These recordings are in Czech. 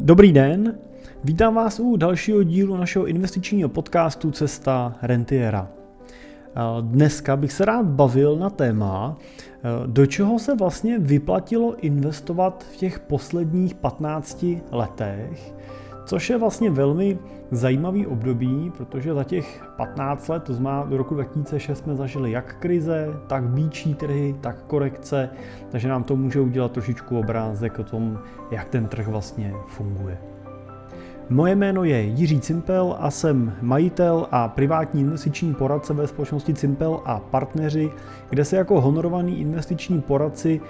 Dobrý den, vítám vás u dalšího dílu našeho investičního podcastu Cesta rentiéra. Dneska bych se rád bavil na téma, do čeho se vlastně vyplatilo investovat v těch posledních 15 letech, což je vlastně velmi zajímavý období, protože za těch 15 let, to znamená do roku 2006, jsme zažili jak krize, tak býčí trhy, tak korekce, takže nám to může udělat trošičku obrázek o tom, jak ten trh vlastně funguje. Moje jméno je Jiří Cimpel a jsem majitel a privátní investiční poradce ve společnosti Cimpel a partneři, kde se jako honorovaný investiční poradci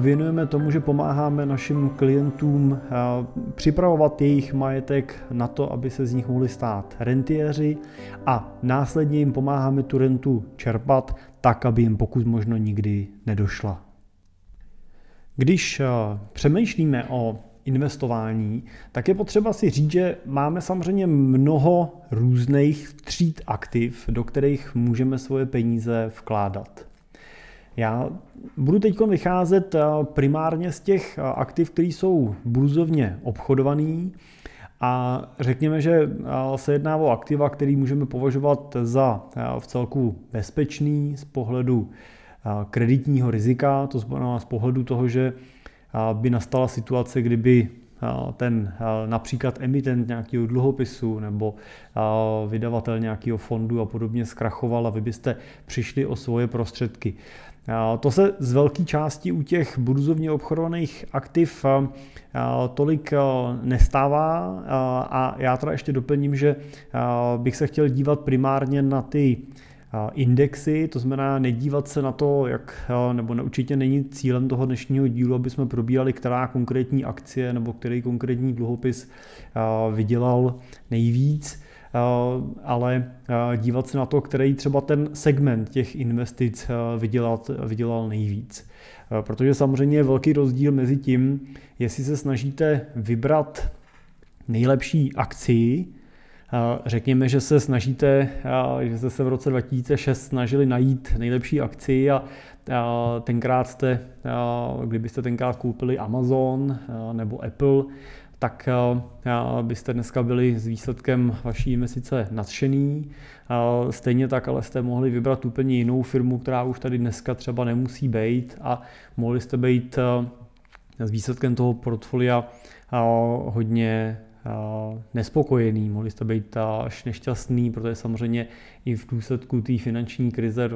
věnujeme tomu, že pomáháme našim klientům připravovat jejich majetek na to, aby se z nich mohli stát rentiéři a následně jim pomáháme tu rentu čerpat tak, aby jim pokud možno nikdy nedošla. Když přemýšlíme o investování, tak je potřeba si říct, že máme samozřejmě mnoho různých tříd aktiv, do kterých můžeme svoje peníze vkládat. Já budu teď vycházet primárně z těch aktiv, které jsou burzovně obchodované, a řekněme, že se jedná o aktiva, které můžeme považovat za vcelku bezpečný z pohledu kreditního rizika, to znamená z pohledu toho, že by nastala situace, kdyby ten například emitent nějakého dluhopisu nebo vydavatel nějakého fondu a podobně zkrachoval a vy byste přišli o svoje prostředky. To se z velké části u těch burzovně obchodovaných aktiv tolik nestává a já teda ještě doplním, že bych se chtěl dívat primárně na ty indexy, to znamená nedívat se na to, nebo určitě není cílem toho dnešního dílu, aby jsme probírali, která konkrétní akcie nebo který konkrétní dluhopis vydělal nejvíc, ale dívat se na to, který třeba ten segment těch investic vydělal nejvíc. Protože samozřejmě je velký rozdíl mezi tím, jestli se snažíte vybrat nejlepší akcii, řekněme, že se snažíte, že jste se v roce 2006 snažili najít nejlepší akci a kdybyste tenkrát koupili Amazon nebo Apple, tak byste dneska byli s výsledkem vaší investice nadšený. Stejně tak ale jste mohli vybrat úplně jinou firmu, která už tady dneska třeba nemusí být a mohli jste být s výsledkem toho portfolia hodně nespokojený, mohli jste být až nešťastný, protože samozřejmě i v důsledku té finanční krize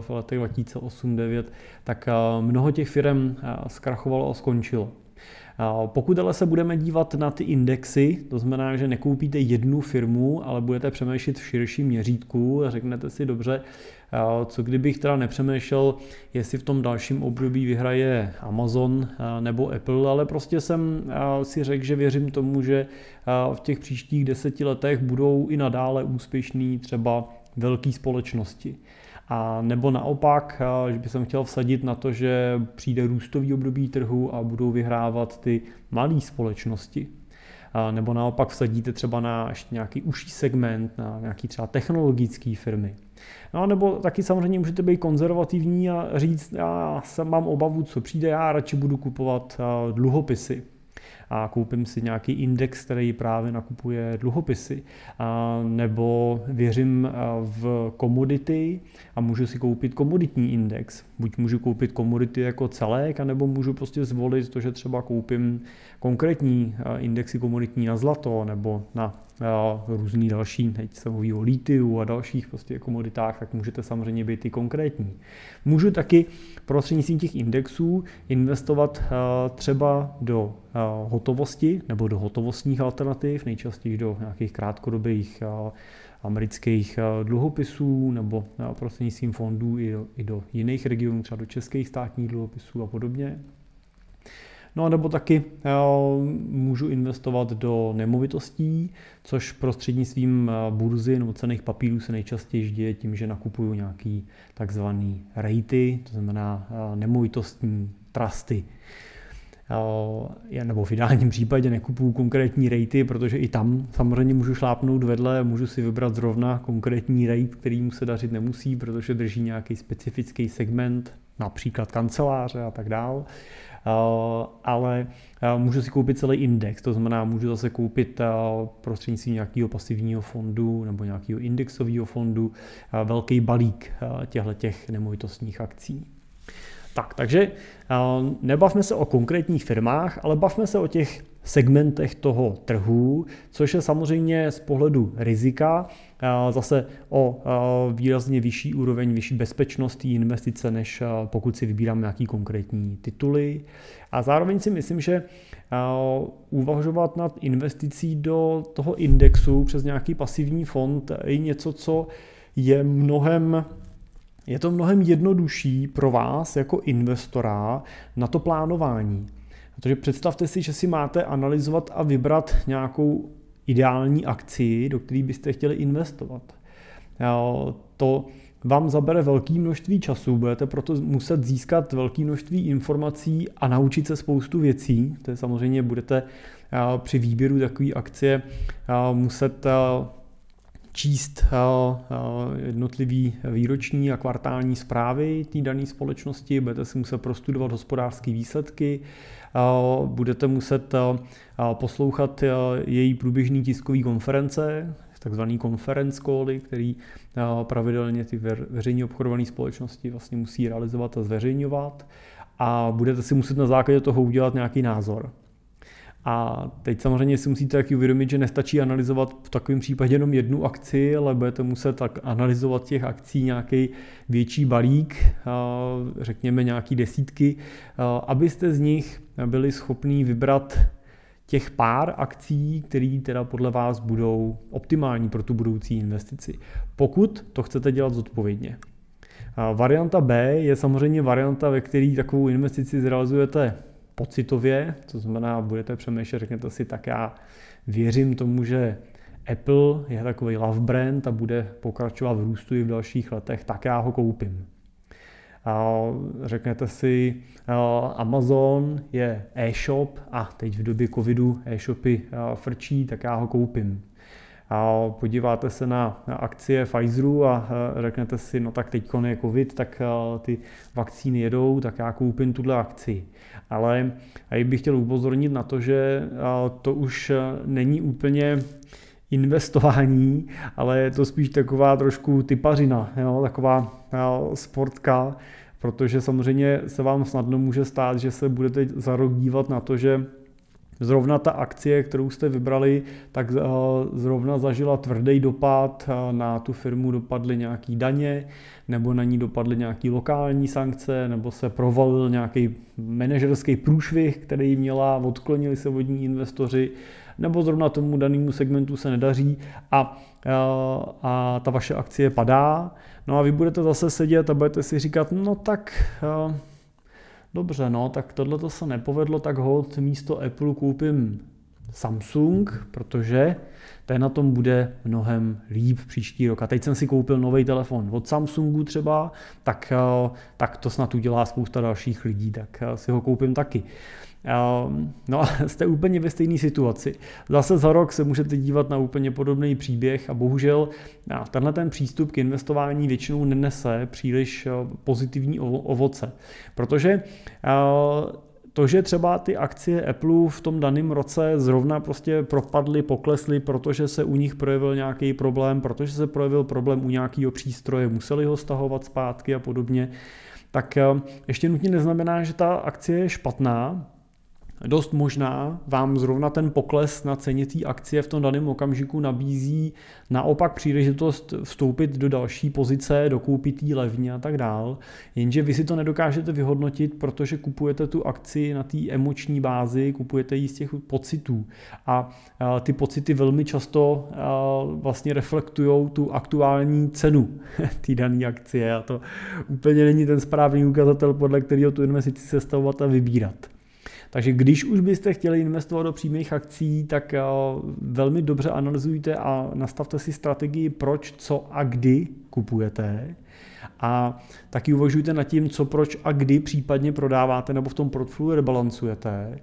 v letech 2008-2009, tak mnoho těch firem zkrachovalo a skončilo. Pokud ale se budeme dívat na ty indexy, to znamená, že nekoupíte jednu firmu, ale budete přemýšlet v širším měřítku a řeknete si dobře, co kdybych teda nepřemýšlel, jestli v tom dalším období vyhraje Amazon nebo Apple, ale prostě jsem si řekl, že věřím tomu, že v těch příštích 10 letech budou i nadále úspěšný třeba velké společnosti. A nebo naopak, že bych chtěl vsadit na to, že přijde růstový období trhu a budou vyhrávat ty malé společnosti. A nebo naopak vsadíte třeba na ještě nějaký užší segment, na nějaký třeba technologické firmy. No a nebo taky samozřejmě můžete být konzervativní a říct, já mám obavu, co přijde, já radši budu kupovat dluhopisy. A koupím si nějaký index, který právě nakupuje dluhopisy. Nebo věřím v komodity a můžu si koupit komoditní index. Buď můžu koupit komodity jako celek, anebo můžu prostě zvolit to, že třeba koupím konkrétní indexy komoditní na zlato nebo na různý další, teď se mluví o litiu a dalších prostě komoditách, tak můžete samozřejmě být i konkrétní. Můžu taky prostřednictvím těch indexů investovat třeba do hotovosti nebo do hotovostních alternativ, nejčastěji do nějakých krátkodobých amerických dluhopisů nebo prostřednictvím fondů i do jiných regionů, třeba do českých státních dluhopisů a podobně. No a nebo taky můžu investovat do nemovitostí, což prostřednictvím burzy nebo cenných papírů se nejčastěji děje tím, že nakupuju nějaký takzvaný REITy, to znamená nemovitostní trusty. Nebo v ideálním případě nekupuju konkrétní REITy, protože i tam samozřejmě můžu šlápnout vedle, můžu si vybrat zrovna konkrétní REIT, který mu se dařit nemusí, protože drží nějaký specifický segment, například kanceláře a tak dál, ale můžu si koupit celý index, to znamená, můžu zase koupit prostřednictvím nějakého pasivního fondu nebo nějakého indexového fondu velký balík těchto nemovitostních akcí. Takže nebavme se o konkrétních firmách, ale bavme se o těch segmentech toho trhu, což je samozřejmě z pohledu rizika zase o výrazně vyšší úroveň, vyšší bezpečnost investice, než pokud si vybíráme nějaký konkrétní tituly. A zároveň si myslím, že uvažovat nad investicí do toho indexu přes nějaký pasivní fond je něco, co je mnohem jednodušší pro vás jako investora na to plánování. Protože představte si, že si máte analyzovat a vybrat nějakou ideální akci, do které byste chtěli investovat. To vám zabere velké množství času, budete proto muset získat velké množství informací a naučit se spoustu věcí. To je samozřejmě, budete při výběru takové akcie muset číst jednotlivé výroční a kvartální zprávy té dané společnosti, budete si muset prostudovat hospodářské výsledky, budete muset poslouchat její průběžné tiskové konference, takzvaný conference cally, který pravidelně ty veřejně obchodované společnosti vlastně musí realizovat a zveřejňovat, a budete si muset na základě toho udělat nějaký názor. A teď samozřejmě si musíte taky uvědomit, že nestačí analyzovat v takovém případě jenom jednu akci, ale budete muset tak analyzovat těch akcí nějaký větší balík, řekněme nějaký desítky, abyste z nich byli schopni vybrat těch pár akcí, které teda podle vás budou optimální pro tu budoucí investici, pokud to chcete dělat zodpovědně. Varianta B je samozřejmě varianta, ve které takovou investici zrealizujete pocitově, to znamená, budete přemýšlet, řeknete si, tak já věřím tomu, že Apple je takový love brand a bude pokračovat v růstu i v dalších letech, tak já ho koupím. A řeknete si, Amazon je e-shop a teď v době covidu e-shopy frčí, tak já ho koupím. A podíváte se na akcie Pfizeru a řeknete si, no tak teď je covid, tak ty vakcíny jedou, tak já koupím tuhle akci. Ale já bych chtěl upozornit na to, že to už není úplně investování, ale je to spíš taková trošku tipařina, jo? Taková sportka, protože samozřejmě se vám snadno může stát, že se budete za rok dívat na to, že zrovna ta akcie, kterou jste vybrali, tak zrovna zažila tvrdý dopad, na tu firmu dopadly nějaké daně, nebo na ní dopadly nějaké lokální sankce, nebo se provalil nějaký manažerský průšvih, který měla, odklonili se od ní investoři, nebo zrovna tomu danému segmentu se nedaří a ta vaše akcie padá. No a vy budete zase sedět a budete si říkat, no tak... Dobře, no, tak tohleto se nepovedlo, tak holt místo Apple koupím Samsung, protože ten na tom bude mnohem líp příští rok. A teď jsem si koupil nový telefon od Samsungu třeba, tak to snad udělá spousta dalších lidí, tak si ho koupím taky. No a jste úplně ve stejné situaci. Zase za rok se můžete dívat na úplně podobný příběh a bohužel tenhle ten přístup k investování většinou nenese příliš pozitivní ovoce, protože to, že třeba ty akcie Apple v tom daném roce zrovna prostě propadly, poklesly, protože se u nich projevil nějaký problém, protože se projevil problém u nějakého přístroje, museli ho stahovat zpátky a podobně, tak ještě nutně neznamená, že ta akcie je špatná. Dost možná vám zrovna ten pokles na ceně té akcie v tom daném okamžiku nabízí naopak příležitost vstoupit do další pozice, dokoupit ji levně a tak dál. Jenže vy si to nedokážete vyhodnotit, protože kupujete tu akci na té emoční bázi, kupujete ji z těch pocitů. A ty pocity velmi často vlastně reflektují tu aktuální cenu té dané akcie. A to úplně není ten správný ukazatel, podle kterého tu investici sestavovat a vybírat. Takže když už byste chtěli investovat do přímých akcí, tak velmi dobře analyzujte a nastavte si strategii, proč, co a kdy kupujete. A taky uvažujte nad tím, co, proč a kdy případně prodáváte nebo v tom portfoliu rebalancujete.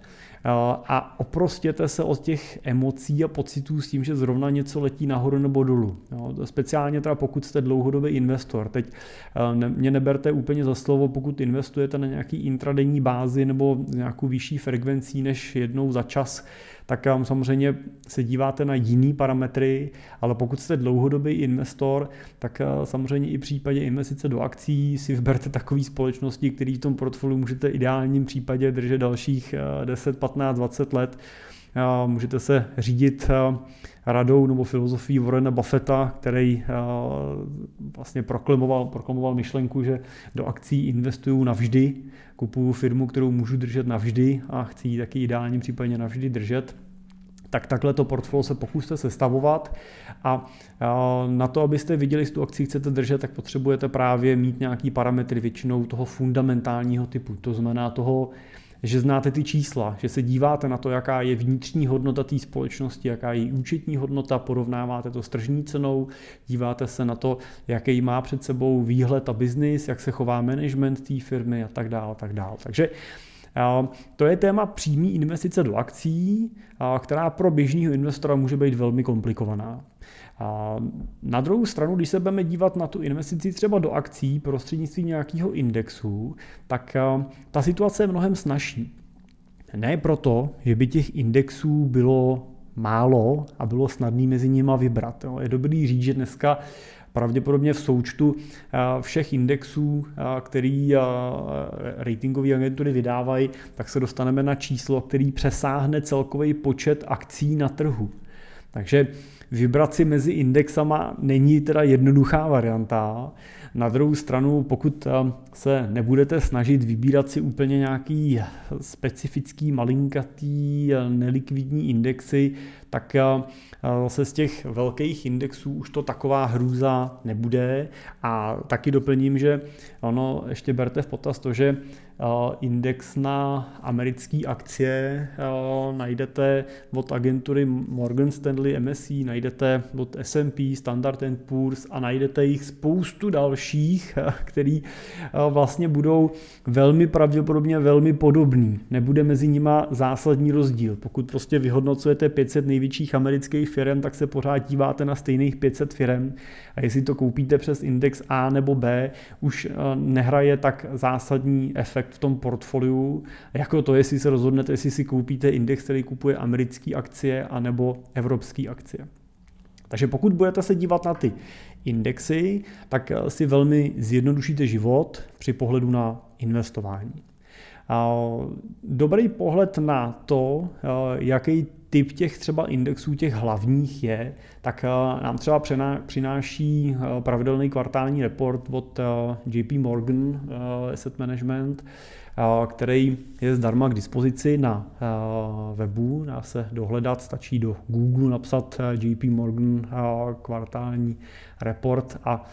A oprostěte se od těch emocí a pocitů s tím, že zrovna něco letí nahoru nebo dolů. Jo, speciálně teda pokud jste dlouhodobý investor. Teď mě neberte úplně za slovo, pokud investujete na nějaký intradenní bázi nebo nějakou vyšší frekvencí než jednou za čas, tak samozřejmě se díváte na jiný parametry, ale pokud jste dlouhodobý investor, tak samozřejmě i v případě investice do akcí si vyberte takové společnosti, které v tom portfoliu můžete v ideálním případě držet dalších 10, 15, 20 let. Můžete se řídit radou nebo filozofií Warrena Buffetta, který vlastně proklamoval myšlenku, že do akcí investuju navždy, kupuju firmu, kterou můžu držet navždy a chci ji taky ideálně případně navždy držet. Tak takhle to portfolio se pokuste sestavovat a na to, abyste viděli, jestli tu akci chcete držet, tak potřebujete právě mít nějaký parametry většinou toho fundamentálního typu, to znamená toho, že znáte ty čísla, že se díváte na to, jaká je vnitřní hodnota té společnosti, jaká je účetní hodnota, porovnáváte to s tržní cenou, díváte se na to, jaký má před sebou výhled a biznis, jak se chová management té firmy a tak dále, tak dále. Takže to je téma přímé investice do akcí, která pro běžného investora může být velmi komplikovaná. Na druhou stranu, když se budeme dívat na tu investici třeba do akcí prostřednictvím nějakého indexu, tak ta situace je mnohem snazší. Ne proto, že by těch indexů bylo málo a bylo snadné mezi nimi vybrat. Je dobrý říct, že dneska pravděpodobně v součtu všech indexů, který ratingové agentury vydávají, tak se dostaneme na číslo, který přesáhne celkový počet akcí na trhu. Takže vybrat si mezi indexama není teda jednoduchá varianta. Na druhou stranu, pokud se nebudete snažit vybírat si úplně nějaký specifický, malinkatý, nelikvidní indexy, tak se z těch velkých indexů už to taková hrůza nebude. A taky doplním, že ono, ještě berte v potaz to, že index na americké akcie najdete od agentury Morgan Stanley MSCI, najdete od S&P, Standard & Poor's a najdete jich spoustu dalších, který vlastně budou velmi pravděpodobně velmi podobný. Nebude mezi nima zásadní rozdíl. Pokud prostě vyhodnocujete 500 největších amerických firm, tak se pořád díváte na stejných 500 firm a jestli to koupíte přes index A nebo B, už nehraje tak zásadní efekt v tom portfoliu, jako to, jestli se rozhodnete, jestli si koupíte index, který kupuje americké akcie anebo evropské akcie. Takže pokud budete se dívat na ty indexy, tak si velmi zjednodušíte život při pohledu na investování. Dobrý pohled na to, jaký typ těch třeba indexů, těch hlavních je, tak nám třeba přináší pravidelný kvartální report od JP Morgan Asset Management, který je zdarma k dispozici na webu, dá se dohledat, stačí do Google napsat JP Morgan kvartální report a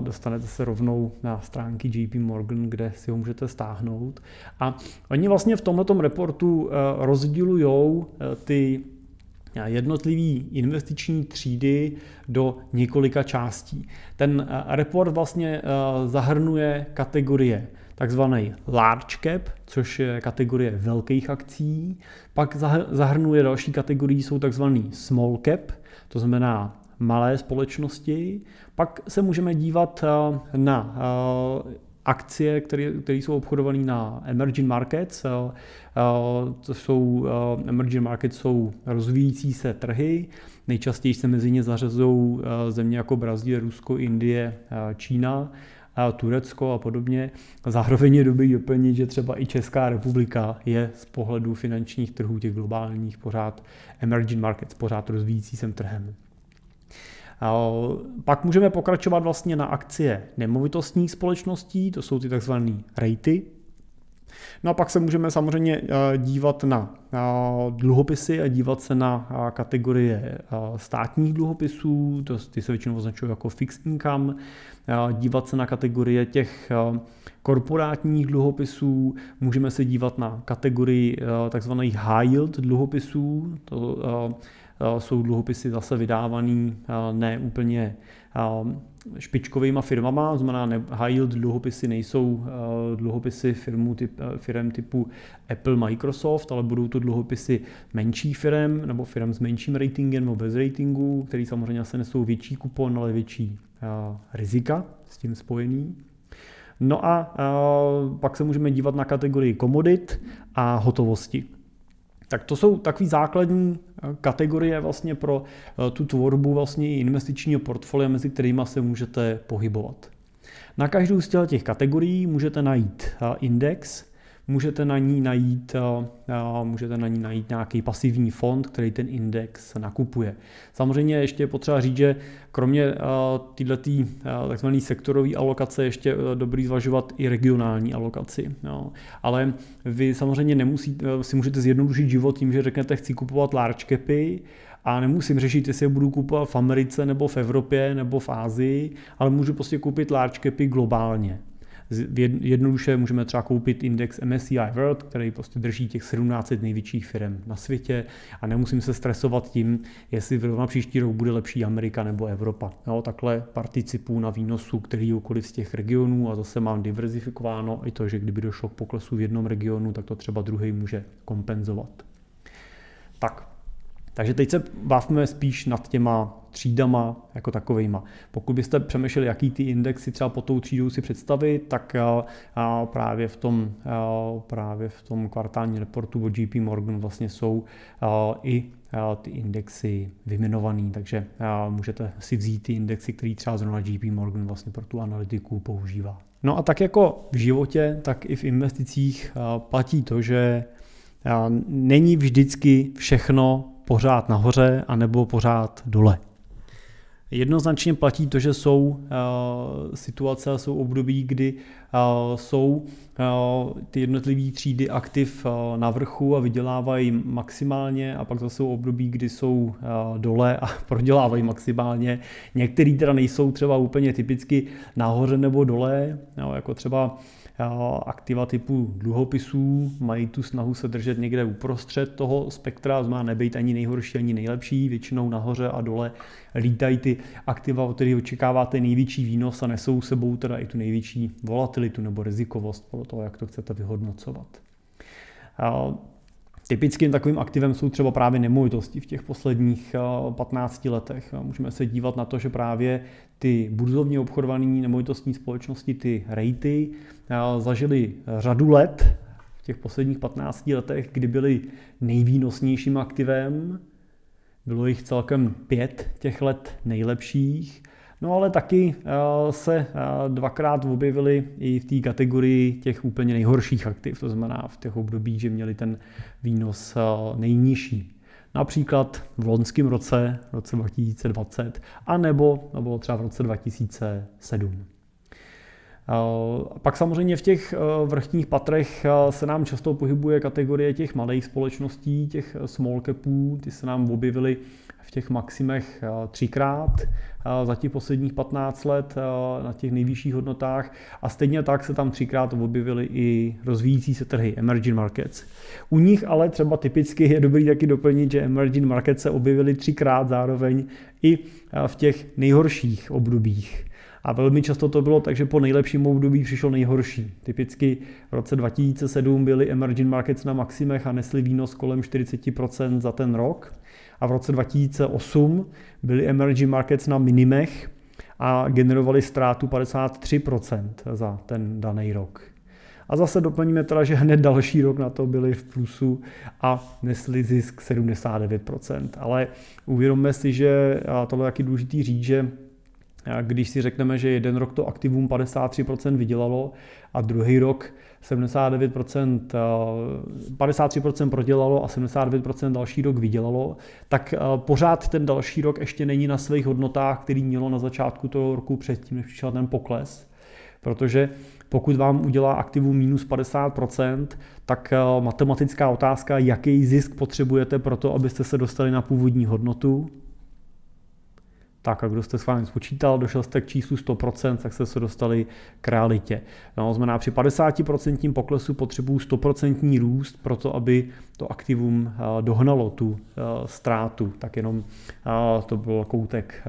dostanete se rovnou na stránky JP Morgan, kde si ho můžete stáhnout. A oni vlastně v tomhletom reportu rozdělujou ty jednotlivý investiční třídy do několika částí. Ten report vlastně zahrnuje kategorie takzvaný large cap, což je kategorie velkých akcí, pak zahrnuje další kategorii, jsou takzvaný small cap, to znamená malé společnosti, pak se můžeme dívat na akcie, které jsou obchodované na emerging markets. Emerging markets jsou rozvíjící se trhy. Nejčastěji se mezi ně zařazují země jako Brazílie, Rusko, Indie, Čína, Turecko a podobně. Zároveň je dobrý doplnit, že třeba i Česká republika je z pohledu finančních trhů, těch globálních, pořád emerging markets, pořád rozvíjící se trhem. Pak můžeme pokračovat vlastně na akcie nemovitostních společností, to jsou ty takzvané REITy. No a pak se můžeme samozřejmě dívat na dluhopisy a dívat se na kategorie státních dluhopisů, ty se většinou označují jako fixed income, dívat se na kategorie těch korporátních dluhopisů, můžeme se dívat na kategorii takzvaných high yield dluhopisů, to jsou dluhopisy zase vydávaný ne úplně špičkovýma firmama, znamená high yield dluhopisy nejsou dluhopisy firm typu Apple, Microsoft, ale budou to dluhopisy menší firm nebo firm s menším ratingem nebo bez ratingu, který samozřejmě asi nesou větší kupon, ale větší rizika s tím spojený. No a pak se můžeme dívat na kategorii komodit a hotovosti. Tak to jsou takové základní kategorie vlastně pro tu tvorbu vlastně investičního portfolia, mezi kterými se můžete pohybovat. Na každou z těch kategorií můžete najít index, můžete na ní najít nějaký pasivní fond, který ten index nakupuje. Samozřejmě ještě je potřeba říct, že kromě této takzvané sektorové alokace ještě dobrý zvažovat i regionální alokaci. No. Ale vy samozřejmě si můžete zjednodušit život tím, že řeknete, chci kupovat large capy a nemusím řešit, jestli je budu kupovat v Americe nebo v Evropě nebo v Asii, ale můžu prostě koupit large capy globálně. Jednoduše můžeme třeba koupit index MSCI World, který prostě drží těch 17 největších firm na světě a nemusím se stresovat tím, jestli na příští rok bude lepší Amerika nebo Evropa. Jo, takhle participuju na výnosu kterýkoliv z těch regionů a zase mám diverzifikováno i to, že kdyby došlo k poklesu v jednom regionu, tak to třeba druhý může kompenzovat. Takže teď se bavíme spíš nad těma třídama jako takovejma. Pokud byste přemýšleli, jaký ty indexy třeba pod tou třídou si představit, tak právě v tom kvartálním reportu od JP Morgan vlastně jsou i ty indexy vyjmenovaný, takže můžete si vzít ty indexy, který třeba zrovna JP Morgan vlastně pro tu analytiku používá. No a tak jako v životě, tak i v investicích platí to, že není vždycky všechno pořád nahoře anebo pořád dole. Jednoznačně platí to, že jsou situace, jsou období, kdy jsou ty jednotlivé třídy aktiv na vrchu a vydělávají maximálně a pak zase jsou období, kdy jsou dole a prodělávají maximálně. Některý teda nejsou třeba úplně typicky nahoře nebo dole, jo, jako třeba aktiva typu dluhopisů mají tu snahu se držet někde uprostřed toho spektra, znamená nebejt ani nejhorší, ani nejlepší, většinou nahoře a dole lítají ty aktiva, od kterých očekáváte největší výnos a nesou sebou teda i tu největší volatilitu nebo rizikovost podle toho, jak to chcete vyhodnocovat. Typickým takovým aktivem jsou třeba právě nemovitosti v těch posledních 15 letech. Můžeme se dívat na to, že právě ty burzovně obchodované nemovitostní společnosti, ty REITy, zažily řadu let v těch posledních 15 letech, kdy byly nejvýnosnějším aktivem. Bylo jich celkem 5 těch let nejlepších. No ale taky se dvakrát objevili i v té kategorii těch úplně nejhorších aktiv, to znamená v těch období, že měli ten výnos nejnižší. Například v loňském roce 2020, anebo třeba v roce 2007. Pak samozřejmě v těch vrchních patrech se nám často pohybuje kategorie těch malých společností, těch small capů, ty se nám objevily v těch maximech 3x za těch posledních 15 let na těch nejvyšších hodnotách a stejně tak se tam 3x objevily i rozvíjící se trhy, emerging markets. U nich ale třeba typicky je dobrý taky doplnit, že emerging markets se objevily 3x zároveň i v těch nejhorších obdobích. A velmi často to bylo tak, že po nejlepším období přišlo nejhorší. Typicky v roce 2007 byly emerging markets na maximech a nesli výnos kolem 40% za ten rok. A v roce 2008 byly emerging markets na minimech a generovali ztrátu 53% za ten daný rok. A zase doplníme teda, že hned další rok na to byli v plusu a nesli zisk 79%. Ale uvědomme si, že tohle je taky důležitý říct, že když si řekneme, že jeden rok to aktivum 53% vydělalo a druhý rok 53% prodělalo a 79% další rok vydělalo, tak pořád ten další rok ještě není na svých hodnotách, který mělo na začátku toho roku předtím, než přišel ten pokles. Protože pokud vám udělá aktivum minus 50%, tak matematická otázka, jaký zisk potřebujete pro to, abyste se dostali na původní hodnotu, Tak a kdo jste s vámi spočítal, došel jste k číslu 100%, tak jste se dostali k realitě. No, znamená, při 50% poklesu potřebuju 100% růst pro to, aby to aktivum dohnalo tu ztrátu. Tak jenom to byl koutek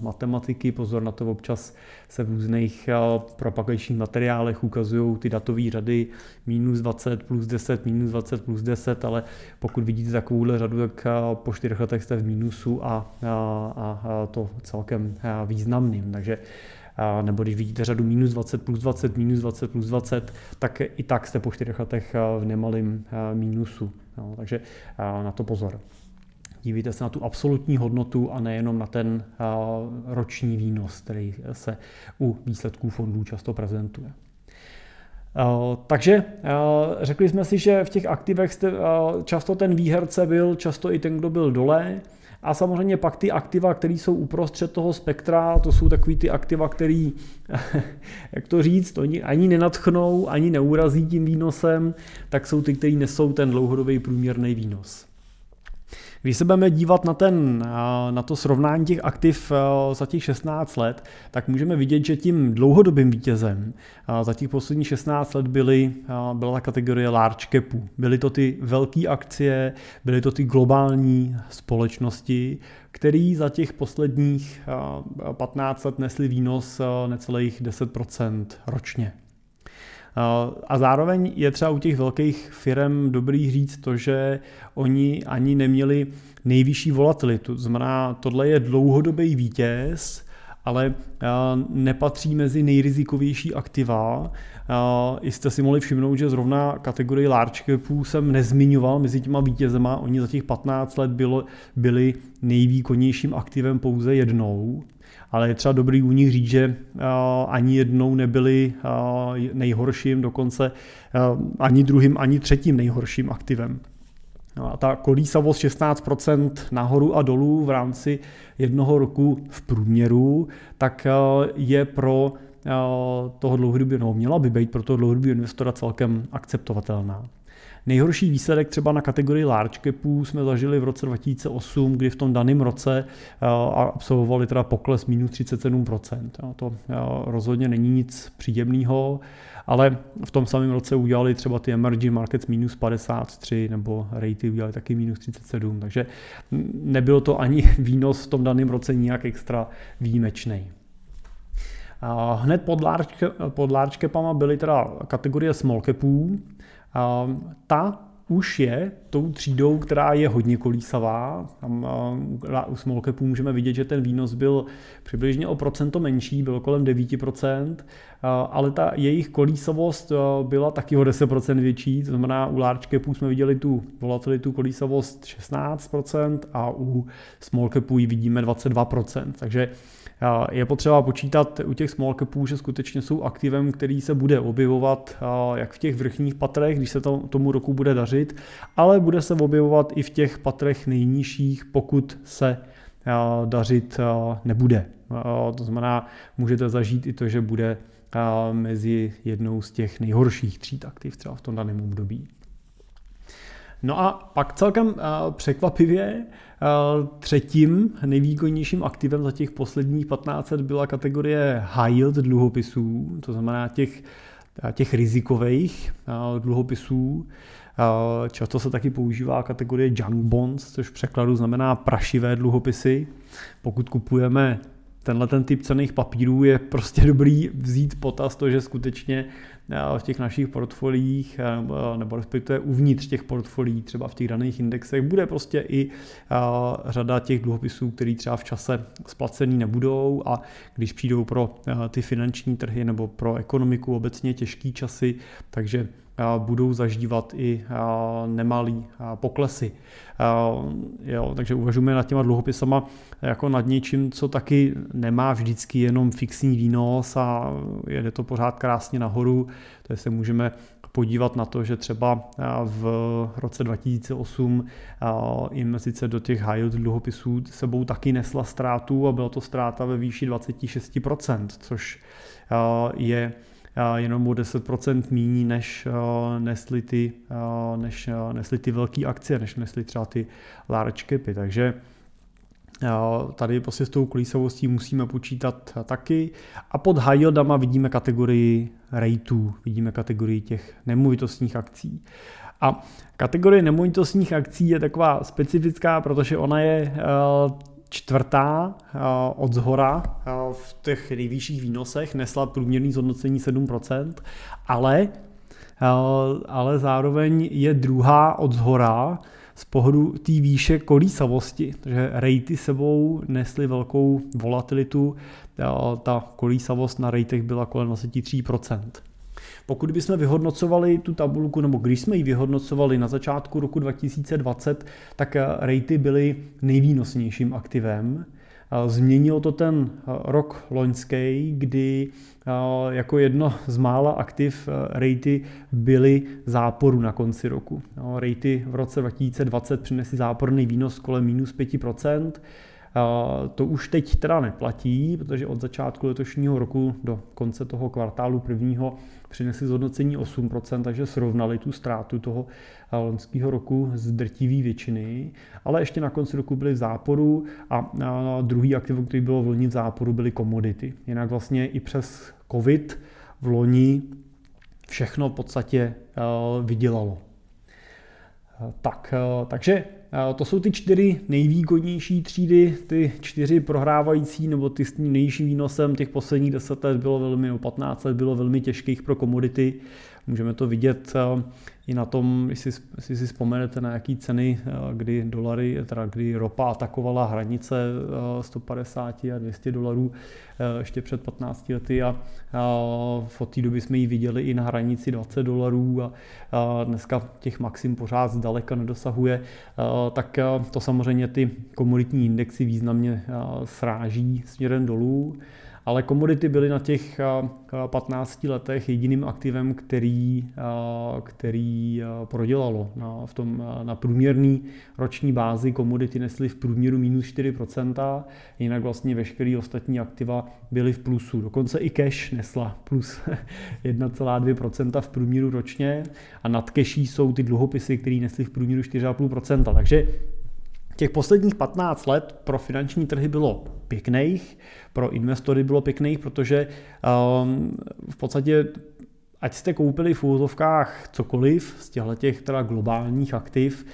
matematiky, pozor na to, občas se v různých propagačních materiálech ukazují ty datové řady minus 20 plus 10, minus 20 plus 10, ale pokud vidíte takovouhle řadu, tak po 4 letech jste v mínusu a to celkem významným. Takže nebo když vidíte řadu minus 20 plus 20, minus 20 plus 20, tak i tak jste po 4 letech v nemalém mínusu. No, takže na to pozor. Dívíte se na tu absolutní hodnotu a nejenom na ten roční výnos, který se u výsledků fondů často prezentuje. Takže řekli jsme si, že v těch aktivech jste, často ten výherce byl, často i ten, kdo byl dole. A samozřejmě pak ty aktiva, které jsou uprostřed toho spektra, to jsou takový ty aktiva, které, jak to říct, oni ani nenadchnou, ani neurazí tím výnosem, tak jsou ty, které nesou ten dlouhodobý průměrný výnos. Když se budeme dívat na to srovnání těch aktiv za těch 16 let, tak můžeme vidět, že tím dlouhodobým vítězem za těch posledních 16 let byla ta kategorie large capů. Byly to ty velké akcie, byly to ty globální společnosti, které za těch posledních 15 let nesly výnos necelých 10% ročně. A zároveň je třeba u těch velkých firem dobrý říct to, že oni ani neměli nejvyšší volatilitu. Znamená, tohle je dlouhodobý vítěz, ale nepatří mezi nejrizikovější aktiva. Jste si mohli všimnout, že zrovna kategorii large capů jsem nezmiňoval mezi těma vítězema. Oni za těch 15 let byli nejvýkonnějším aktivem pouze jednou. Ale je třeba dobrý u nich říct, že ani jednou nebyli nejhorším, dokonce ani druhým, ani třetím nejhorším aktivem. A ta kolísavost 16% nahoru a dolů v rámci jednoho roku v průměru, tak je pro toho dlouhodobě, no měla by být pro toho dlouhodobého investora celkem akceptovatelná. Nejhorší výsledek třeba na kategorii large capů jsme zažili v roce 2008, kdy v tom daném roce absolvovali teda pokles minus 37%. To rozhodně není nic příjemného, ale v tom samém roce udělali třeba ty emerging markets minus 53 nebo REITy udělali taky minus 37, takže nebyl to ani výnos v tom daném roce nijak extra výjimečný. Hned pod large capama byly teda kategorie small capů. Ta už je tou třídou, která je hodně kolísavá. Tam u small capů můžeme vidět, že ten výnos byl přibližně o procento menší, bylo kolem 9%, ale ta jejich kolísavost byla taky o 10% větší, to znamená u large capů jsme viděli tu volatilitu kolísavost 16% a u small capů ji vidíme 22%, takže je potřeba počítat u těch small capů, že skutečně jsou aktivem, který se bude objevovat jak v těch vrchních patrech, když se tomu roku bude dařit, ale bude se objevovat i v těch patrech nejnižších, pokud se dařit nebude. To znamená, můžete zažít i to, že bude mezi jednou z těch nejhorších tříd aktiv třeba v tom daném období. No a pak celkem překvapivě třetím nejvýkonnějším aktivem za těch posledních 15 let byla kategorie high yield dluhopisů, to znamená těch rizikových dluhopisů. Často se taky používá kategorie junk bonds, což v překladu znamená prašivé dluhopisy. Pokud kupujeme tenhle typ cenných papírů, je prostě dobrý vzít potaz to, že skutečně v těch našich portfoliích, nebo respektive uvnitř těch portfolií, třeba v těch daných indexech, bude prostě i řada těch dluhopisů, které třeba v čase splacený nebudou, a když přijdou pro ty finanční trhy nebo pro ekonomiku obecně těžké časy, takže budou zažívat i nemalý poklesy. Takže uvažujeme nad těma dluhopisama jako nad něčím, co taky nemá vždycky jenom fixní výnos a jede to pořád krásně nahoru. Takže se můžeme podívat na to, že třeba v roce 2008 investice do těch high yield dluhopisů sebou taky nesla ztrátu a byla to ztráta ve výši 26%, což je jenom o 10% míň, než nesly ty velké akcie, než nesly třeba ty large capy. Takže Tady prostě s tou klísovostí musíme počítat taky. A pod high yieldama vidíme kategorii REITů, vidíme kategorii těch nemovitostních akcí. A kategorie nemovitostních akcí je taková specifická, protože ona je čtvrtá od zhora v těch nejvyšších výnosech, nesla průměrný zhodnocení 7%, ale zároveň je druhá od zhora z pohledu té výše kolísavosti, takže REITy sebou nesly velkou volatilitu, ta kolísavost na REITech byla kolem 23%. Pokud bychom vyhodnocovali tu tabulku, nebo když jsme ji vyhodnocovali na začátku roku 2020, tak REITy byly nejvýnosnějším aktivem. Změnilo to ten rok loňský, kdy jako jedno z mála aktiv REITy byly záporu na konci roku. REITy v roce 2020 přinesly záporný výnos kolem minus 5%. To už teď teda neplatí, protože od začátku letošního roku do konce toho kvartálu prvního přinesli zhodnocení 8%, takže srovnali tu ztrátu toho loňského roku z drtivé většiny, ale ještě na konci roku byly v záporu a druhý aktivu, který bylo v loni v záporu, byly komodity. Jinak vlastně i přes covid v loni všechno v podstatě vydělalo. Takže to jsou ty čtyři nejvýkonnější třídy, ty čtyři prohrávající, nebo ty s nejvyšším výnosem těch posledních 10 let bylo velmi, 15 let bylo velmi těžkých pro komodity. Můžeme to vidět i na tom, jestli si vzpomenete na jaký ceny, kdy dolary, teda kdy ropa atakovala hranice 150 a 200 dolarů ještě před 15 lety a od té doby jsme ji viděli i na hranici 20 dolarů a dneska těch maxim pořád zdaleka nedosahuje, tak to samozřejmě ty komoditní indexy významně sráží směrem dolů. Ale komodity byly na těch 15 letech jediným aktivem, který prodělalo. Na průměrný roční bázi komodity nesly v průměru minus 4%, jinak vlastně veškerý ostatní aktiva byly v plusu. Dokonce i cash nesla plus 1,2% v průměru ročně a nad cashy jsou ty dluhopisy, které nesly v průměru 4,5%. Takže těch posledních 15 let pro finanční trhy bylo pěkných, pro investory bylo pěkných, protože v podstatě, ať jste koupili v úvozovkách cokoliv z těch teda globálních aktiv,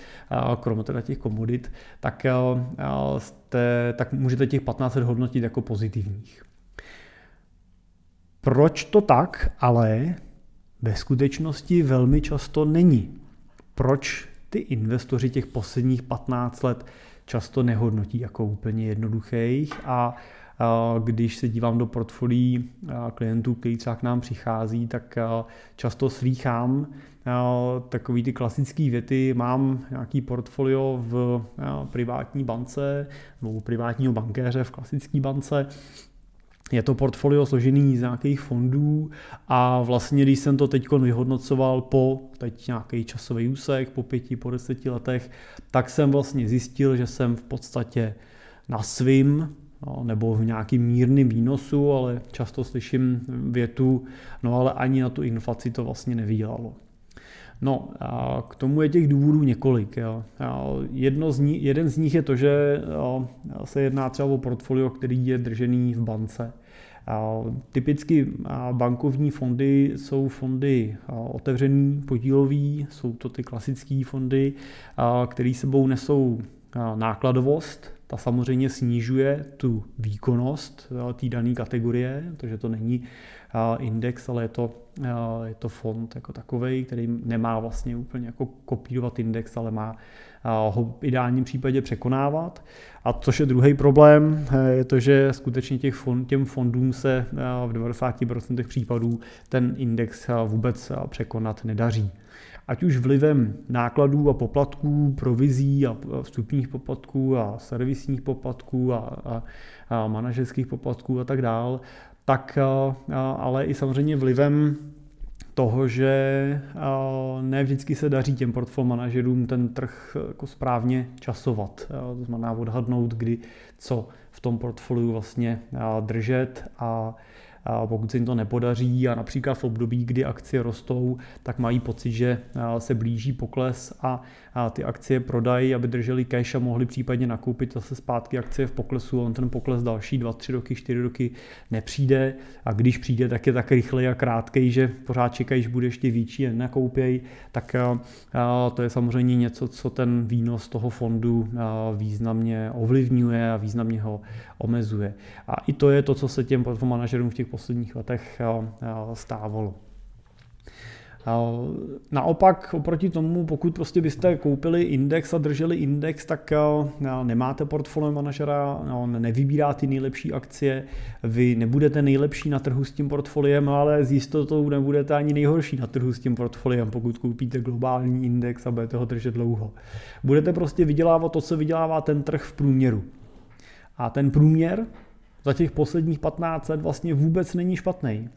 kromě teda těch komodit, tak můžete těch 15 let hodnotit jako pozitivních. Proč to tak, ale ve skutečnosti velmi často není. Proč ty investoři těch posledních 15 let často nehodnotí jako úplně jednoduchých a když se dívám do portfolií klientů, kteří třeba k nám přichází, tak často slýchám takový ty klasické věty, mám nějaký portfolio v privátní bance nebo u privátního bankéře v klasické bance, je to portfolio složený z nějakých fondů a vlastně, když jsem to teď vyhodnocoval po teď nějaký časový úsek, po 5, po 10 letech, tak jsem vlastně zjistil, že jsem v podstatě na svým nebo v nějakým mírným výnosu, ale často slyším větu, no ale ani na tu inflaci to vlastně nevydělalo. No, a k tomu je těch důvodů několik. Jeden z nich je to, že se jedná třeba o portfolio, který je držený v bance. Typicky bankovní fondy jsou fondy otevřený, podílový, jsou to ty klasické fondy, které sebou nesou nákladovost. Ta samozřejmě snižuje tu výkonnost té dané kategorie, protože to není index, ale je to fond jako takovej, který nemá vlastně úplně jako kopírovat index, ale má ho v ideálním případě překonávat. A což je druhý problém, je to, že skutečně těm fondům se v 90% případů ten index vůbec překonat nedaří. Ať už vlivem nákladů a poplatků, provizí a vstupních poplatků a servisních poplatků a manažerských poplatků a tak dál, tak ale i samozřejmě vlivem toho, že ne vždycky se daří těm portfolio manažerům ten trh jako správně časovat. To znamená odhadnout, kdy co v tom portfoliu vlastně držet a Pokud se jim to nepodaří a například v období, kdy akcie rostou, tak mají pocit, že se blíží pokles a ty akcie prodají, aby drželi cash a mohli případně nakoupit zase zpátky akcie v poklesu. On ten pokles další 2-3 roky, 4 roky nepřijde a když přijde, tak je tak rychlej a krátkej, že pořád čekají, že bude ještě větší a nenakoupěj, tak to je samozřejmě něco, co ten výnos toho fondu významně ovlivňuje a významně ho omezuje. A i to je to, co se těm platform manažerům v těch posledních letech stávalo. Naopak oproti tomu, pokud prostě byste koupili index a drželi index, tak nemáte portfolio manažera, on nevybírá ty nejlepší akcie, vy nebudete nejlepší na trhu s tím portfoliem, ale s jistotou nebudete ani nejhorší na trhu s tím portfoliem, pokud koupíte globální index a budete ho držet dlouho. Budete prostě vydělávat to, co vydělává ten trh v průměru. A ten průměr za těch posledních 15 let vlastně vůbec není špatný.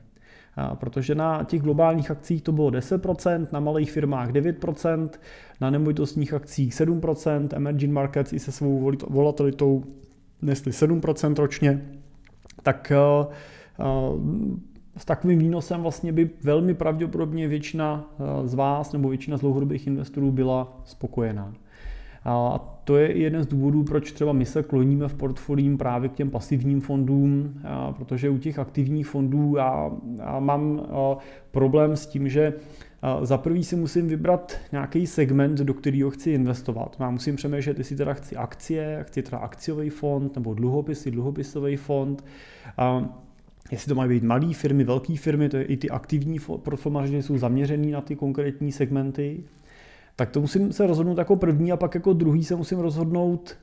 Protože na těch globálních akcích to bylo 10%, na malých firmách 9%, na nemovitostních akcích 7%, emerging markets i se svou volatilitou nesli 7% ročně, tak s takovým výnosem vlastně by velmi pravděpodobně většina z vás nebo většina z dlouhodobých investorů byla spokojená. A to je jeden z důvodů, proč třeba my se kloníme v portfoliím právě k těm pasivním fondům, protože u těch aktivních fondů já mám problém s tím, že za prvý si musím vybrat nějaký segment, do kterého chci investovat. Já musím přemýšlet, jestli teda chci akcie, chci teda akciový fond nebo dluhopisy, dluhopisový fond. Jestli to mají být malé firmy, velké firmy, to je i ty aktivní portfolio, jsou zaměřený na ty konkrétní segmenty. Tak to musím se rozhodnout jako první a pak jako druhý se musím rozhodnout,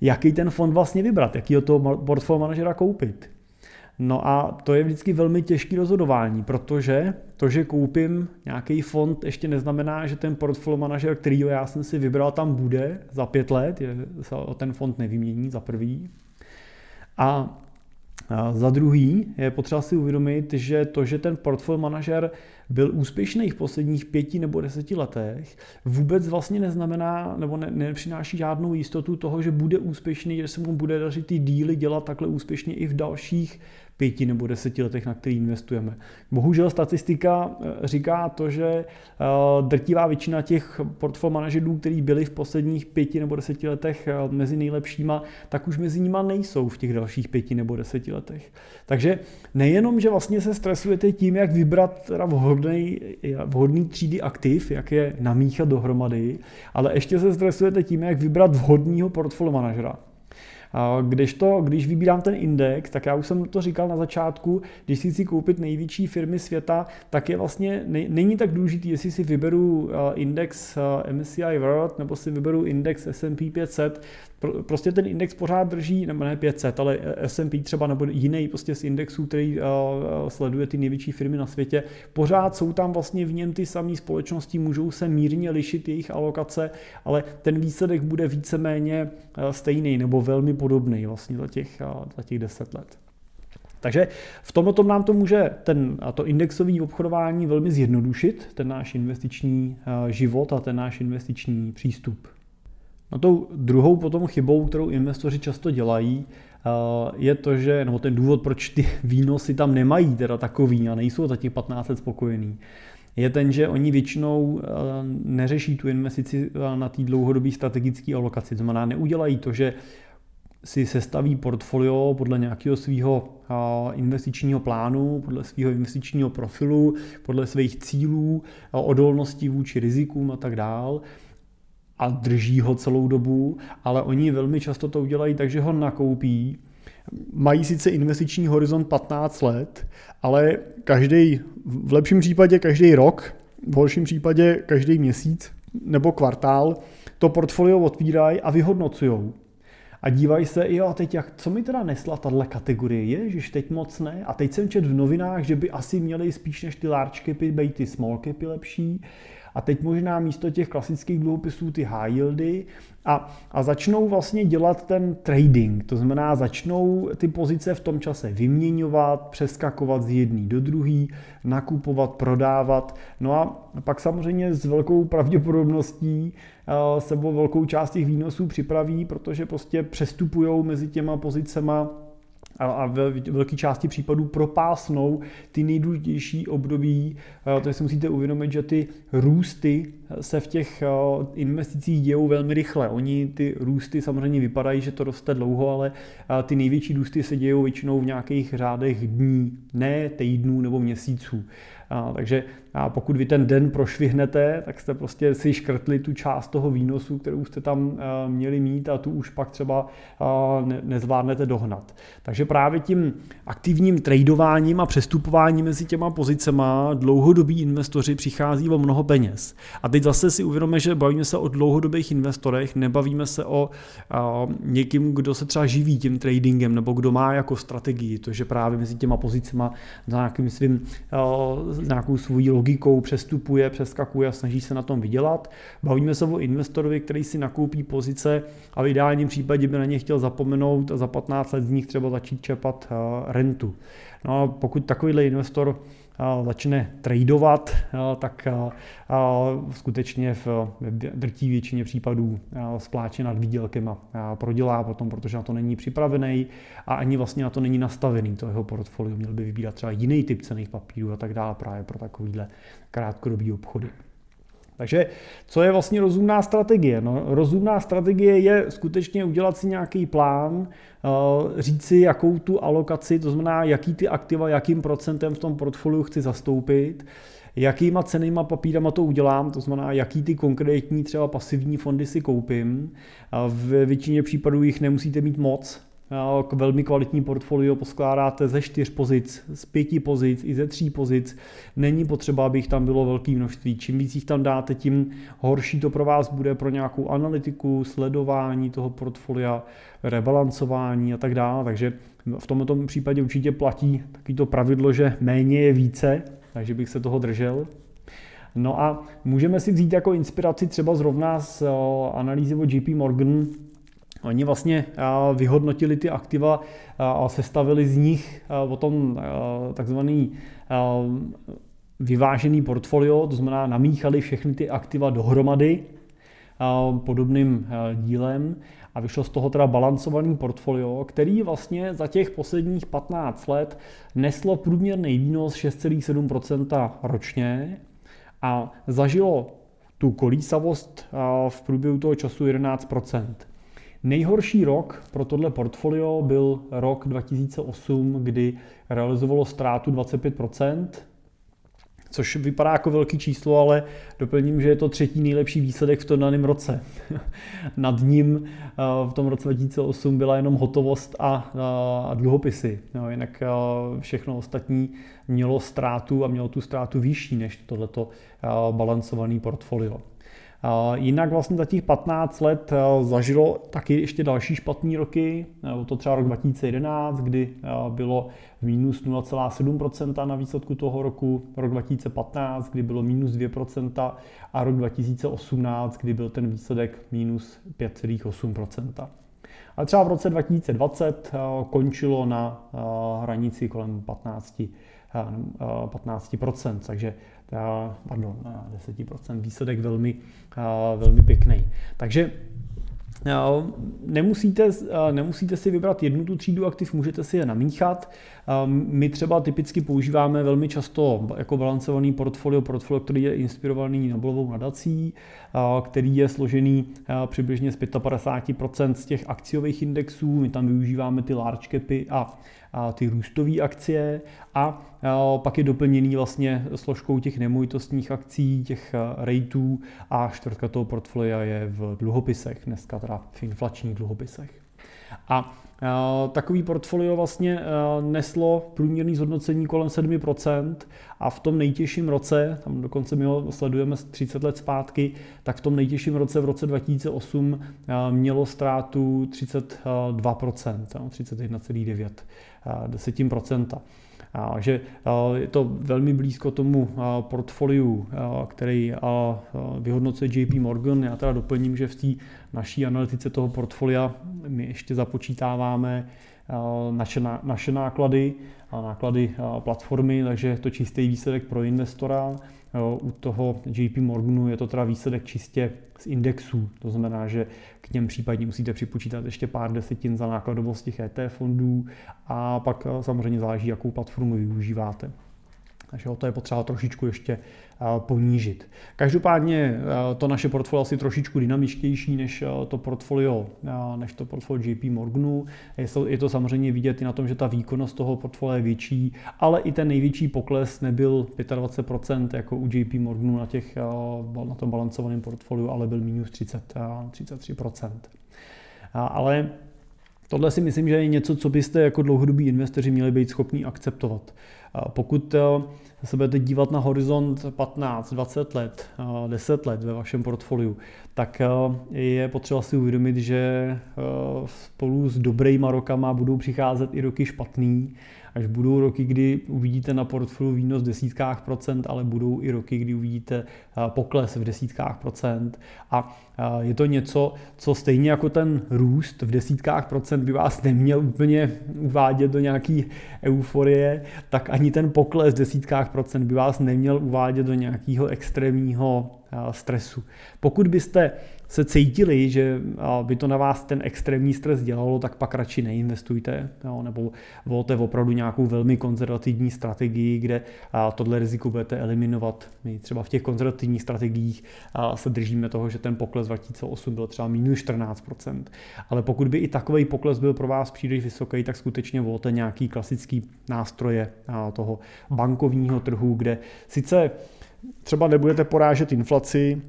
jaký ten fond vlastně vybrat, jakýho toho portfolio manažera koupit. No a to je vždycky velmi těžké rozhodování, protože to, že koupím nějaký fond, ještě neznamená, že ten portfolio manažer, kterýho já jsem si vybral, tam bude za 5 let, se ten fond nevymění za prvý. A za druhý je potřeba si uvědomit, že to, že ten portfolio manažer byl úspěšný v posledních 5 nebo 10 letech, vůbec vlastně neznamená nebo nepřináší žádnou jistotu toho, že bude úspěšný, že se mu bude dařit ty díly dělat takhle úspěšně i v dalších 5 nebo 10 letech, na který investujeme. Bohužel statistika říká to, že drtivá většina těch portfolio manažerů, kteří byli v posledních 5 nebo 10 letech mezi nejlepšíma, tak už mezi nima nejsou v těch dalších 5 nebo 10 letech. Takže nejenom, že vlastně se stresujete tím, jak vybrat vhodný třídy aktiv, jak je namíchat dohromady, ale ještě se stresujete tím, jak vybrat vhodného portfolio manažera. Když vybírám ten index, tak já už jsem to říkal na začátku, když si chci koupit největší firmy světa, tak je vlastně, není tak důležitý, jestli si vyberu index MSCI World nebo si vyberu index S&P 500, prostě ten index pořád drží, nebo ne 500, ale S&P třeba nebo jiný prostě z indexů, který sleduje ty největší firmy na světě, pořád jsou tam vlastně v něm ty samé společnosti, můžou se mírně lišit jejich alokace, ale ten výsledek bude víceméně stejný nebo velmi podobný vlastně za těch 10 let. Takže v tomto nám to může to indexové obchodování velmi zjednodušit, ten náš investiční život a ten náš investiční přístup. No tou druhou potom chybou, kterou investoři často dělají, je to, že ten důvod, proč ty výnosy tam nemají teda takový a nejsou za těch 15 let spokojený, je ten, že oni většinou neřeší tu investici na té dlouhodobé strategické alokaci. To znamená, neudělají to, že si sestaví portfolio podle nějakého svého investičního plánu, podle svého investičního profilu, podle svých cílů, odolnosti vůči rizikům a tak dál. A drží ho celou dobu, ale oni velmi často to udělají tak, že ho nakoupí. Mají sice investiční horizont 15 let, ale v lepším případě každý rok, v horším případě každý měsíc nebo kvartál to portfolio otvírají a vyhodnocujou. A dívají se, jo, teď co mi teda nesla tahle kategorie, ježiš, teď moc ne. A teď jsem čet v novinách, že by asi měli spíš než ty large capy být ty small capy lepší. A teď možná místo těch klasických dluhopisů ty high yieldy a začnou vlastně dělat ten trading. To znamená, začnou ty pozice v tom čase vyměňovat, přeskakovat z jedné do druhé, nakupovat, prodávat. No a pak samozřejmě s velkou pravděpodobností se o velkou část těch výnosů připraví, protože prostě přestupují mezi těma pozicema a ve velké části případů propásnou ty nejdůležitější období. To si musíte uvědomit, že ty růsty se v těch investicích dějou velmi rychle. Oni ty růsty samozřejmě vypadají, že to roste dlouho, ale ty největší růsty se dějou většinou v nějakých řádech dní, ne týdnů nebo měsíců. Takže pokud vy ten den prošvihnete, tak jste prostě si škrtli tu část toho výnosu, kterou jste tam měli mít a tu už pak třeba nezvládnete dohnat. Takže právě tím aktivním tradováním a přestupováním mezi těma pozicema dlouhodobí investoři přichází o mnoho peněz. A teď zase si uvědomíme, že bavíme se o dlouhodobých investorech, nebavíme se o někým, kdo se třeba živí tím tradingem nebo kdo má jako strategii, to, že právě mezi těma pozicema nějakým svým nějakou svou logikou přestupuje, přeskakuje a snaží se na tom vydělat. Bavíme se o investorovi, který si nakoupí pozice a v ideálním případě by na ně chtěl zapomenout a za 15 let z nich třeba začít čerpat rentu. No a pokud takovýhle investor začne tradovat, tak skutečně v drtí většině případů spláče nad výdělkem a prodělá potom, protože na to není připravený a ani vlastně na to není nastavený to jeho portfolio. Měl by vybírat třeba jiný typ cenných papírů a tak dále právě pro takovýhle krátkodobý obchody. Takže co je vlastně rozumná strategie? No, rozumná strategie je skutečně udělat si nějaký plán, říct si, jakou tu alokaci, to znamená, jaký ty aktiva, jakým procentem v tom portfoliu chci zastoupit, jakýma cennýma papírama to udělám, to znamená, jaký ty konkrétní třeba pasivní fondy si koupím. V většině případů jich nemusíte mít moc. Velmi kvalitní portfolio poskládáte ze 4 pozic, z 5 pozic i ze 3 pozic. Není potřeba, aby jich tam bylo velké množství. Čím víc jich tam dáte, tím horší to pro vás bude pro nějakou analytiku, sledování toho portfolia, rebalancování a tak dále. Takže v tomto případě určitě platí taky to pravidlo, že méně je více, takže bych se toho držel. No a můžeme si vzít jako inspiraci třeba zrovna z analýzy od JP Morgan. Oni vlastně vyhodnotili ty aktiva a sestavili z nich potom takzvaný vyvážený portfolio, to znamená namíchali všechny ty aktiva dohromady podobným dílem a vyšlo z toho teda balancovaný portfolio, který vlastně za těch posledních 15 let neslo průměrný výnos 6,7% ročně a zažilo tu kolísavost v průběhu toho času 11%. Nejhorší rok pro tohle portfolio byl rok 2008, kdy realizovalo ztrátu 25%, což vypadá jako velký číslo, ale doplním, že je to 3. nejlepší výsledek v tom daném roce. Nad ním v tom roce 2008 byla jenom hotovost a dluhopisy. No, jinak všechno ostatní mělo ztrátu a mělo tu ztrátu vyšší než tohleto balancované portfolio. Jinak vlastně za těch 15 let zažilo taky ještě další špatné roky, to třeba rok 2011, kdy bylo minus 0,7% na výsledku toho roku, rok 2015, kdy bylo minus 2% a rok 2018, kdy byl ten výsledek minus 5,8%. A třeba v roce 2020 končilo na hranici kolem 15%, takže pardon, 10% výsledek velmi pěkný. Takže nemusíte si vybrat jednu tu třídu aktiv, můžete si je namíchat. My třeba typicky používáme velmi často jako balancovaný portfolio, který je inspirovaný Nobelovou nadací, který je složený přibližně z 55% z těch akciových indexů. My tam využíváme ty large capy a ty růstové akcie a pak je doplněný vlastně složkou těch nemovitostních akcí, těch REITů a 1/4 toho portfolia je v dluhopisech, dneska teda v inflačních dluhopisech. A takový portfolio vlastně neslo průměrný zhodnocení kolem 7% a v tom nejtěžším roce, tam dokonce my ho sledujeme 30 let zpátky, tak v tom nejtěžším roce v roce 2008 mělo ztrátu 32%, 31,9%. 10%. Takže je to velmi blízko tomu portfoliu, který vyhodnocuje JP Morgan. Já teda doplním, že v té naší analytice toho portfolia my ještě započítáváme naše náklady a náklady platformy, takže to čistý výsledek pro investora. U toho JP Morganu je to teda výsledek čistě z indexů, to znamená, že k něm případně musíte připočítat ještě pár desetin za nákladovost těch ETF fondů a pak samozřejmě záleží, jakou platformu využíváte. Takže to je potřeba trošičku ještě ponížit. Každopádně to naše portfolio asi trošičku dynamičtější než to portfolio JP Morganu. Je to samozřejmě vidět i na tom, že ta výkonnost toho portfolia je větší, ale i ten největší pokles nebyl 25% jako u JP Morganu na tom balancovaném portfoliu, ale byl minus 33%. Ale tohle si myslím, že je něco, co byste jako dlouhodobí investoři měli být schopni akceptovat. Pokud se budete dívat na horizont 15, 20 let, 10 let ve vašem portfoliu, tak je potřeba si uvědomit, že spolu s dobrýma rokama budou přicházet i roky špatný, až budou roky, kdy uvidíte na portfoliu výnos v desítkách procent, ale budou i roky, kdy uvidíte pokles v desítkách procent. A je to něco, co stejně jako ten růst v desítkách procent by vás neměl úplně uvádět do nějaké euforie, tak ani ten pokles v desítkách procent by vás neměl uvádět do nějakého extrémního stresu. Pokud byste se cítili, že by to na vás ten extrémní stres dělalo, tak pak radši neinvestujte, nebo volte opravdu nějakou velmi konzervativní strategii, kde tohle riziko budete eliminovat. My třeba v těch konzervativních strategiích se držíme toho, že ten pokles 2008 byl třeba minus 14%. Ale pokud by i takový pokles byl pro vás příliš vysoký, tak skutečně volte nějaký klasický nástroje toho bankovního trhu, kde sice třeba nebudete porážet inflaci,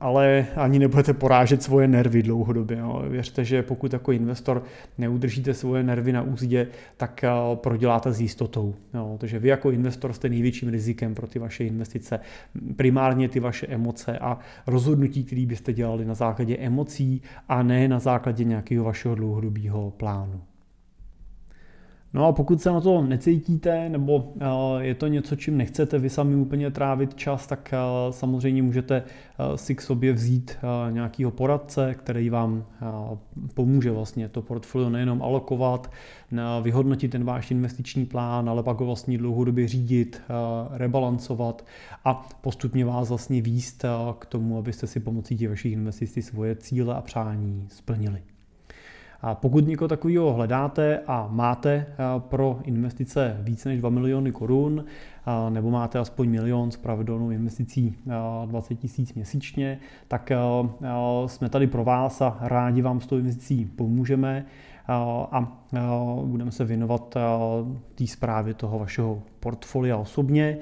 ale ani nebudete porážet svoje nervy dlouhodobě. Věřte, že pokud jako investor neudržíte svoje nervy na úzdě, tak proděláte s jistotou. Takže vy jako investor jste největším rizikem pro ty vaše investice. Primárně ty vaše emoce a rozhodnutí, které byste dělali na základě emocí a ne na základě nějakého vašeho dlouhodobého plánu. No a pokud se na to necítíte, nebo je to něco, čím nechcete vy sami úplně trávit čas, tak samozřejmě můžete si k sobě vzít nějakého poradce, který vám pomůže vlastně to portfolio nejenom alokovat, vyhodnotit ten váš investiční plán, ale pak ho vlastně dlouhodobě řídit, rebalancovat a postupně vás vlastně vést k tomu, abyste si pomocí těch vašich investic svoje cíle a přání splnili. A pokud někoho takového hledáte a máte pro investice víc než 2 miliony korun, nebo máte aspoň milion s pravidelnou investicí 20 tisíc měsíčně, tak jsme tady pro vás a rádi vám s tou investicí pomůžeme a budeme se věnovat té správě toho vašeho portfolia osobně.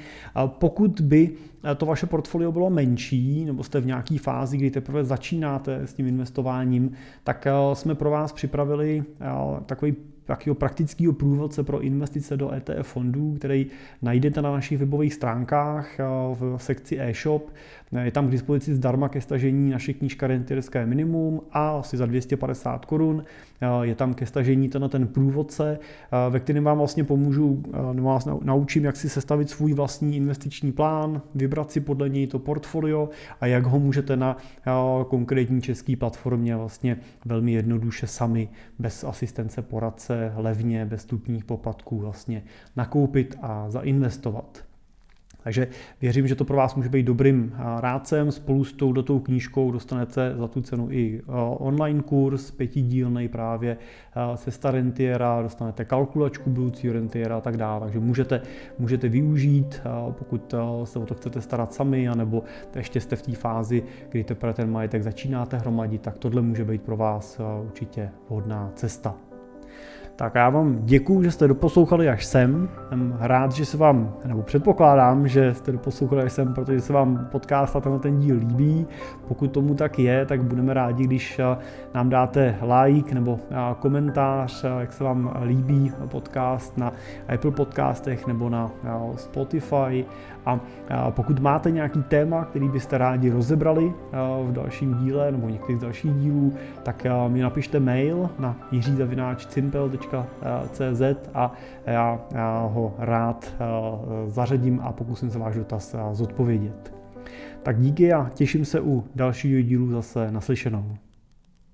Pokud by to vaše portfolio bylo menší, nebo jste v nějaké fázi, kdy teprve začínáte s tím investováním, tak jsme pro vás připravili takového praktického průvodce pro investice do ETF fondů, který najdete na našich webových stránkách v sekci e-shop. Je tam k dispozici zdarma ke stažení naše knížka Rentierské minimum a asi za 250 Kč. Je tam ke stažení ten průvodce, ve kterém vám vlastně pomůžu, vás naučím, jak si sestavit svůj vlastní investiční plán, vybrat si podle něj to portfolio a jak ho můžete na konkrétní české platformě vlastně velmi jednoduše sami, bez asistence poradce, levně, bez vstupních poplatků vlastně nakoupit a zainvestovat. Takže věřím, že to pro vás může být dobrým rádcem. Spolu s tou knížkou dostanete za tu cenu i online kurz, 5dílnej právě Cesta rentiéra, dostanete kalkulačku budoucího rentiéra a tak dále. Takže můžete využít, pokud se o to chcete starat sami, anebo ještě jste v té fázi, kdy teprve ten majetek začínáte hromadit, tak tohle může být pro vás určitě vhodná cesta. Tak já vám děkuju, že jste doposlouchali až sem. Jsem rád, že se vám, nebo předpokládám, že jste doposlouchali až sem, protože se vám podcast a ten díl líbí. Pokud tomu tak je, tak budeme rádi, když nám dáte like nebo komentář, jak se vám líbí podcast na Apple Podcastech nebo na Spotify. A pokud máte nějaký téma, který byste rádi rozebrali v dalším díle nebo některých dalších dílů, tak mi napište mail na jiří@cimpel.cz a já ho rád zařadím a pokusím se váš dotaz zodpovědět. Tak díky a těším se u dalšího dílu zase naslyšenou.